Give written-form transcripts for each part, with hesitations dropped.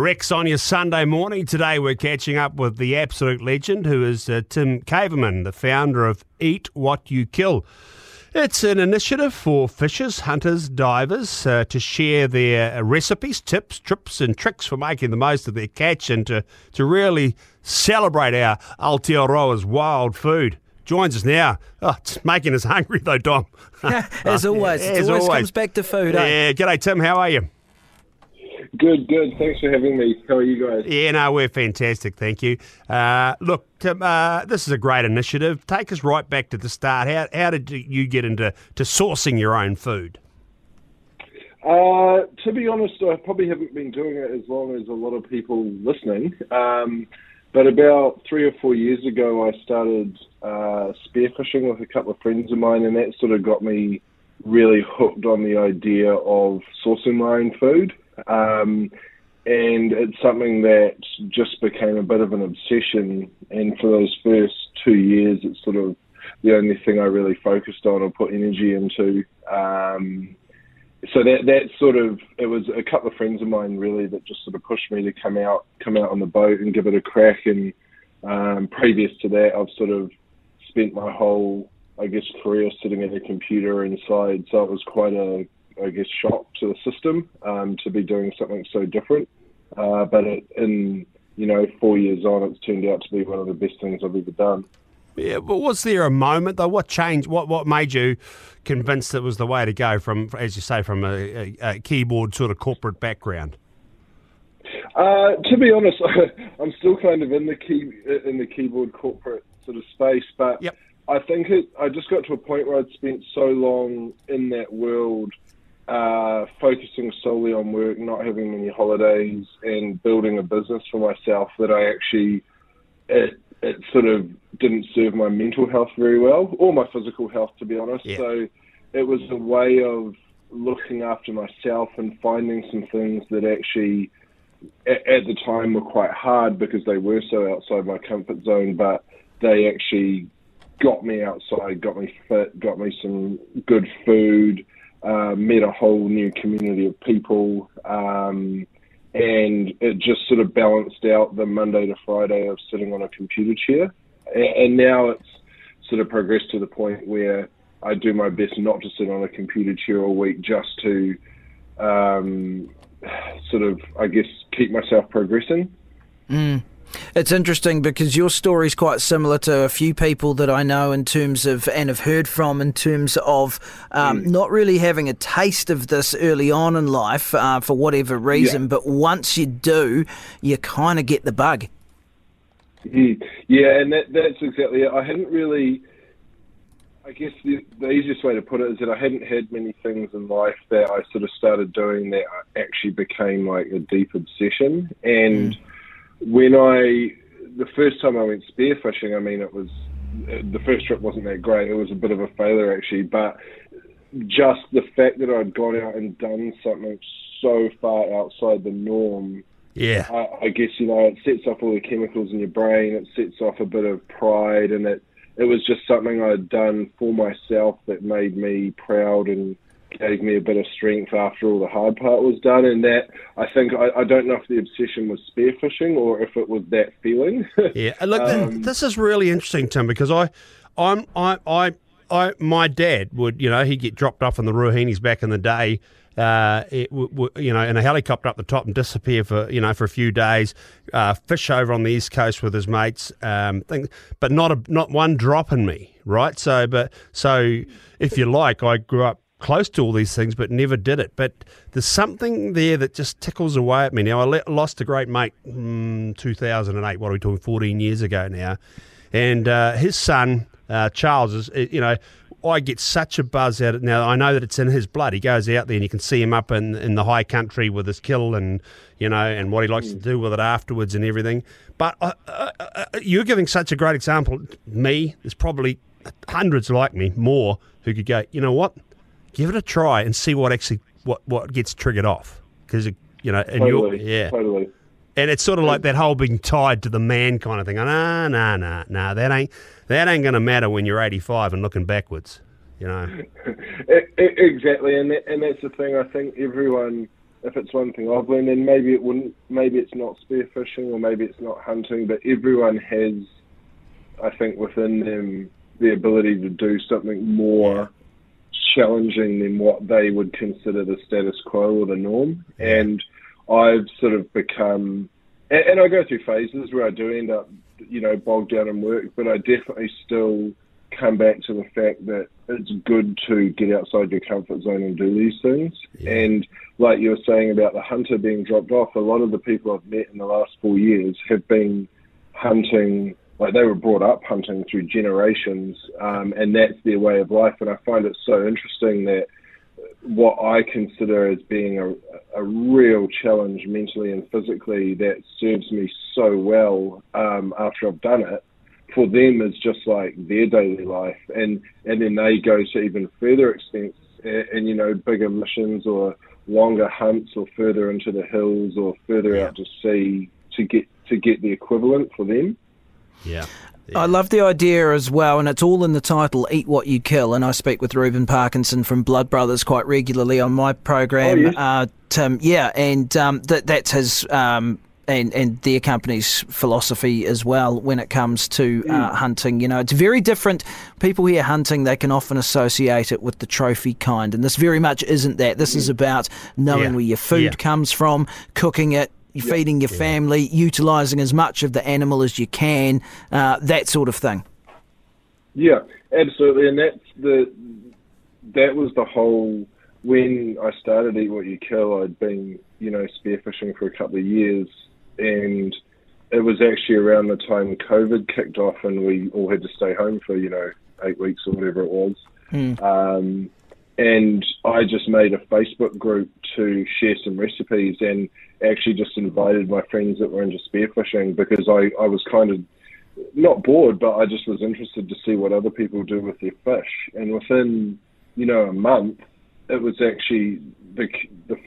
Rex on your Sunday morning. Today we're catching up with the absolute legend, who is Tim Caverman, the founder of Eat What You Kill. It's an initiative for fishers, hunters, divers to share their recipes, tips, trips and tricks for making the most of their catch and to really celebrate our Aotearoa's wild food. Joins us now. Oh, it's making us hungry though, Dom. As always. It always comes back to food, eh? Yeah. G'day, Tim. How are you? Good. Thanks for having me. How are you guys? Yeah, no, we're fantastic. Thank you. Look, Tim, this is a great initiative. Take us right back to the start. How did you get into sourcing your own food? To be honest, I probably haven't been doing it as long as a lot of people listening. But about 3 or 4 years ago, I started spearfishing with a couple of friends of mine, and that sort of got me really hooked on the idea of sourcing my own food. And it's something that just became a bit of an obsession. And for those first 2 years, it's sort of the only thing I really focused on or put energy into. So that sort of, it was a couple of friends of mine really that just sort of pushed me to come out on the boat and give it a crack. And previous to that, I've sort of spent my whole, I guess, career sitting at a computer inside. So it was quite a, I guess, shock to the system to be doing something so different. But in 4 years on, it's turned out to be one of the best things I've ever done. Yeah, but was there a moment though? What changed? What made you convinced it was the way to go? From, as you say, from a keyboard sort of corporate background. To be honest, I'm still kind of in the keyboard corporate sort of space, but yep. I think I just got to a point where I'd spent so long in that world. Focusing solely on work, not having many holidays, and building a business for myself that I actually, it sort of didn't serve my mental health very well, or my physical health, to be honest. Yeah. So it was a way of looking after myself and finding some things that actually, at the time, were quite hard because they were so outside my comfort zone, but they actually got me outside, got me fit, got me some good food, met a whole new community of people, and it just sort of balanced out the Monday to Friday of sitting on a computer chair. And now it's sort of progressed to the point where I do my best not to sit on a computer chair all week, just to sort of, I guess, keep myself progressing. Mm. It's interesting because your story is quite similar to a few people that I know in terms of, and have heard from in terms of not really having a taste of this early on in life for whatever reason, yeah. But once you do, you kind of get the bug. Yeah, and that's exactly it. I hadn't really, I guess the easiest way to put it is that I hadn't had many things in life that I sort of started doing that actually became like a deep obsession. And when the first time I went spearfishing, I mean, it was, the first trip wasn't that great. It was a bit of a failure actually, but just the fact that I'd gone out and done something so far outside the norm, yeah, I guess, it sets off all the chemicals in your brain. It sets off a bit of pride, and it was just something I'd done for myself that made me proud and gave me a bit of strength after all the hard part was done. And that, I think, I don't know if the obsession was spearfishing or if it was that feeling. Yeah, look, this is really interesting, Tim, because my dad would, he'd get dropped off in the Ruahinis back in the day, in a helicopter up the top and disappear for a few days, fish over on the East Coast with his mates, but not one drop in me, right? So if you like, I grew up close to all these things, but never did it. But there's something there that just tickles away at me. Now, I lost a great mate in 2008, what are we talking, 14 years ago now. And his son, Charles, is, I get such a buzz out of it. Now, I know that it's in his blood. He goes out there and you can see him up in the high country with his kill and, and what he likes to do with it afterwards and everything. But you're giving such a great example. Me, there's probably hundreds like me, more, who could go, you know what? Give it a try and see what gets triggered off, because totally. And it's sort of like that whole being tied to the man kind of thing. No, that ain't going to matter when you're 85 and looking backwards. Exactly, and that's the thing. I think everyone if it's one thing I've learned, and maybe it wouldn't, maybe it's not spearfishing or maybe it's not hunting, but everyone has, I think, within them the ability to do something more challenging than what they would consider the status quo or the norm. And I've sort of become, and I go through phases where I do end up, you know, bogged down in work, but I definitely still come back to the fact that it's good to get outside your comfort zone and do these things. And like you were saying about the hunter being dropped off, a lot of the people I've met in the last 4 years have been hunting, like they were brought up hunting through generations, and that's their way of life. And I find it so interesting that what I consider as being a real challenge mentally and physically that serves me so well after I've done it, for them is just like their daily life. And then they go to even further extents and, you know, bigger missions or longer hunts or further into the hills or further out to sea to get the equivalent for them. Yeah. I love the idea as well, and it's all in the title, Eat What You Kill, and I speak with Reuben Parkinson from Blood Brothers quite regularly on my program. Tim, and that's his and their company's philosophy as well when it comes to hunting. You know, it's very different. People here hunting, they can often associate it with the trophy kind, and this very much isn't that. This is about knowing where your food comes from, cooking it, feeding your family, utilising as much of the animal as you can, that sort of thing. Yeah, absolutely, and that was the whole. When I started Eat What You Kill, I'd been, you know, spearfishing for a couple of years, and it was actually around the time COVID kicked off, and we all had to stay home for, you know, 8 weeks or whatever it was. And I just made a Facebook group to share some recipes and actually just invited my friends that were into spearfishing, because I was kind of not bored, but I just was interested to see what other people do with their fish. And within, you know, a month, it was actually the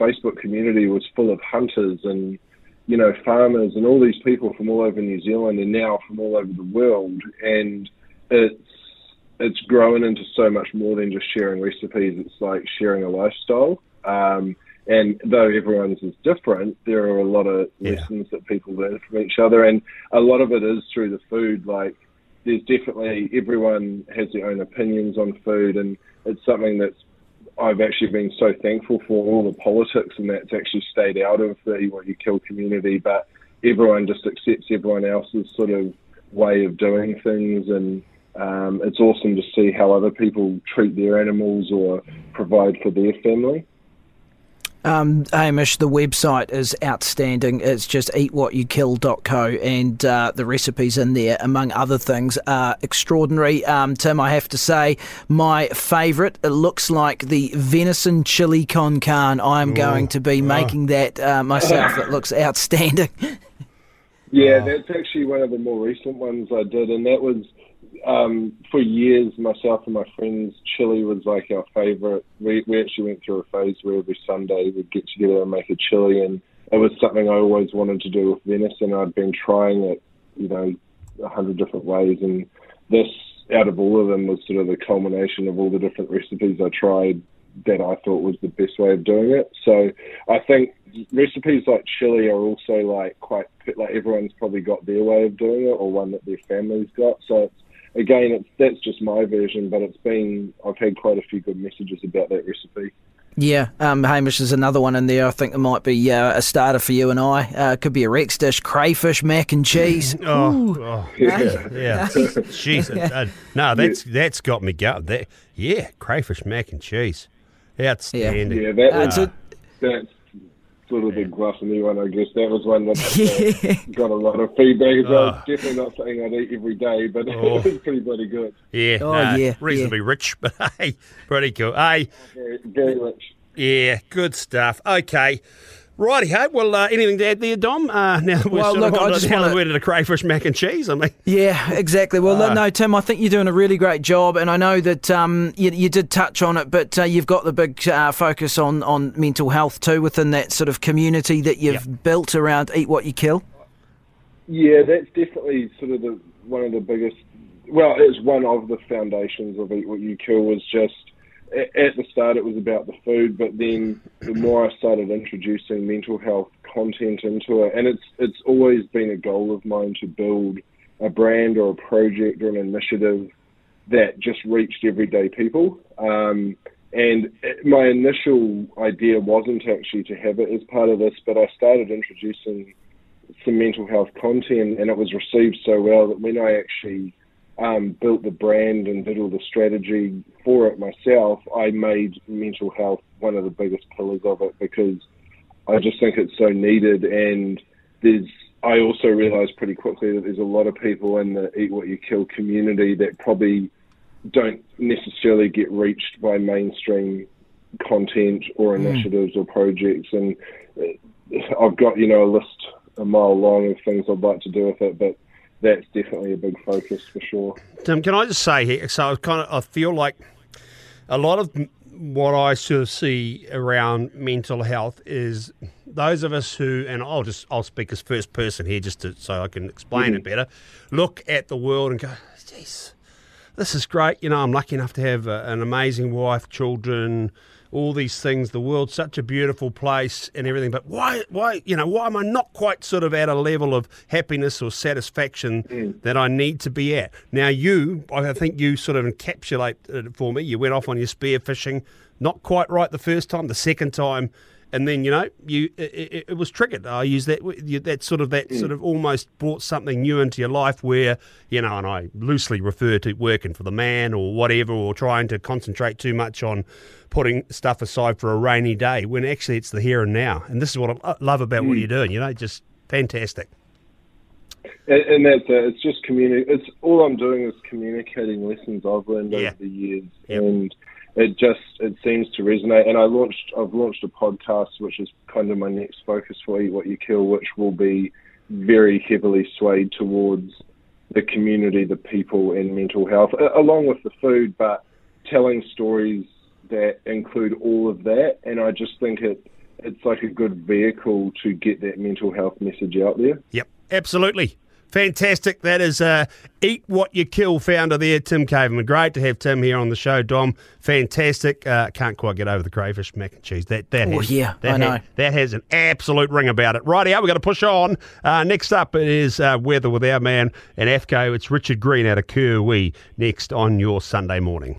Facebook community was full of hunters and, you know, farmers and all these people from all over New Zealand and now from all over the world. And it's grown into so much more than just sharing recipes. It's like sharing a lifestyle. And though everyone's is different, there are a lot of lessons that people learn from each other. And a lot of it is through the food. Like, there's definitely, everyone has their own opinions on food. And it's something that's, I've actually been so thankful for all the politics, and that's actually stayed out of the Eat What You Kill community. But everyone just accepts everyone else's sort of way of doing things. And it's awesome to see how other people treat their animals or provide for their family. Hamish, the website is outstanding. It's just eatwhatyoukill.co, and the recipes in there, among other things, are extraordinary. Tim, I have to say, my favourite, it looks like the venison chili con carne. I'm going to be making that myself. It looks outstanding. That's actually one of the more recent ones I did, and that was, for years, myself and my friends, chili was like our favourite. We actually went through a phase where every Sunday we'd get together and make a chili, and it was something I always wanted to do with venison. I'd been trying it, you know, 100 different ways, and this, out of all of them, was sort of the culmination of all the different recipes I tried that I thought was the best way of doing it. So I think recipes like chili are also like quite, like everyone's probably got their way of doing it or one that their family's got. So it's, again, that's just my version, but it's been, I've had quite a few good messages about that recipe. Yeah, Hamish, there's another one in there I think it might be a starter for you and I. Could be a Rex dish, crayfish, mac and cheese. Jeez. No, that's got me going. Crayfish, mac and cheese. Outstanding. That's sort of the gluttony one, I guess. That was one that got a lot of feedback. Definitely not something I'd eat every day, but it was pretty bloody good. Reasonably rich, but hey, pretty cool. Hey, very rich. Yeah, good stuff. Okay. Righty-ho. Well, anything to add there, Dom? I just word at a crayfish mac and cheese, I mean. Yeah, exactly. Well, no, Tim, I think you're doing a really great job, and I know that you did touch on it, but you've got the big focus on mental health too within that sort of community that you've built around Eat What You Kill. Yeah, that's definitely sort of one of the biggest, well, it's one of the foundations of Eat What You Kill was just at the start it was about the food, but then the more I started introducing mental health content into it, and it's always been a goal of mine to build a brand or a project or an initiative that just reached everyday people. My initial idea wasn't actually to have it as part of this, but I started introducing some mental health content, and it was received so well that when I actually built the brand and did all the strategy for it myself, I made mental health one of the biggest pillars of it, because I just think it's so needed. And I also realised pretty quickly that there's a lot of people in the Eat What You Kill community that probably don't necessarily get reached by mainstream content or initiatives or projects. And I've got, a list a mile long of things I'd like to do with it, but that's definitely a big focus for sure. Tim, can I just say here, I feel like a lot of what I sort of see around mental health is those of us who, and I'll speak as first person here so I can explain it better, look at the world and go, geez, this is great. I'm lucky enough to have an amazing wife, children, all these things. The world's such a beautiful place and everything. But why am I not quite sort of at a level of happiness or satisfaction that I need to be at? Now, I think you sort of encapsulate it for me. You went off on your spearfishing, not quite right the first time, the second time, and then it was triggered. I use that sort of almost brought something new into your life where and I loosely refer to working for the man or whatever, or trying to concentrate too much on putting stuff aside for a rainy day, when actually it's the here and now. And this is what I love about what you're doing. Just fantastic. And that's it's just It's all I'm doing is communicating lessons I've learned over the years, and it seems to resonate. And I've launched a podcast, which is kind of my next focus for Eat What You Kill, which will be very heavily swayed towards the community, the people, and mental health, along with the food, but telling stories that include all of that. And I just think it's like a good vehicle to get that mental health message out there. Yep, absolutely. Fantastic. That is Eat What You Kill founder there, Tim Caverman. Great to have Tim here on the show, Dom. Fantastic. Can't quite get over the crayfish mac and cheese. That has an absolute ring about it. Righty, we've got to push on. Next up, it is Weather with our man in AFCO. It's Richard Green out of Kerwe next on your Sunday morning.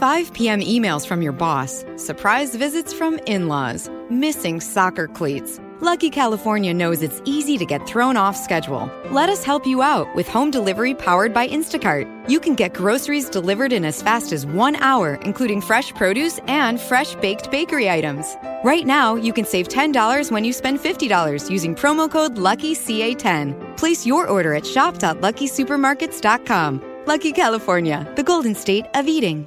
5 p.m. emails from your boss, surprise visits from in-laws, missing soccer cleats. Lucky California knows it's easy to get thrown off schedule. Let us help you out with home delivery powered by Instacart. You can get groceries delivered in as fast as 1 hour, including fresh produce and fresh baked bakery items. Right now, you can save $10 when you spend $50 using promo code LUCKYCA10. Place your order at shop.luckysupermarkets.com. Lucky California, the golden state of eating.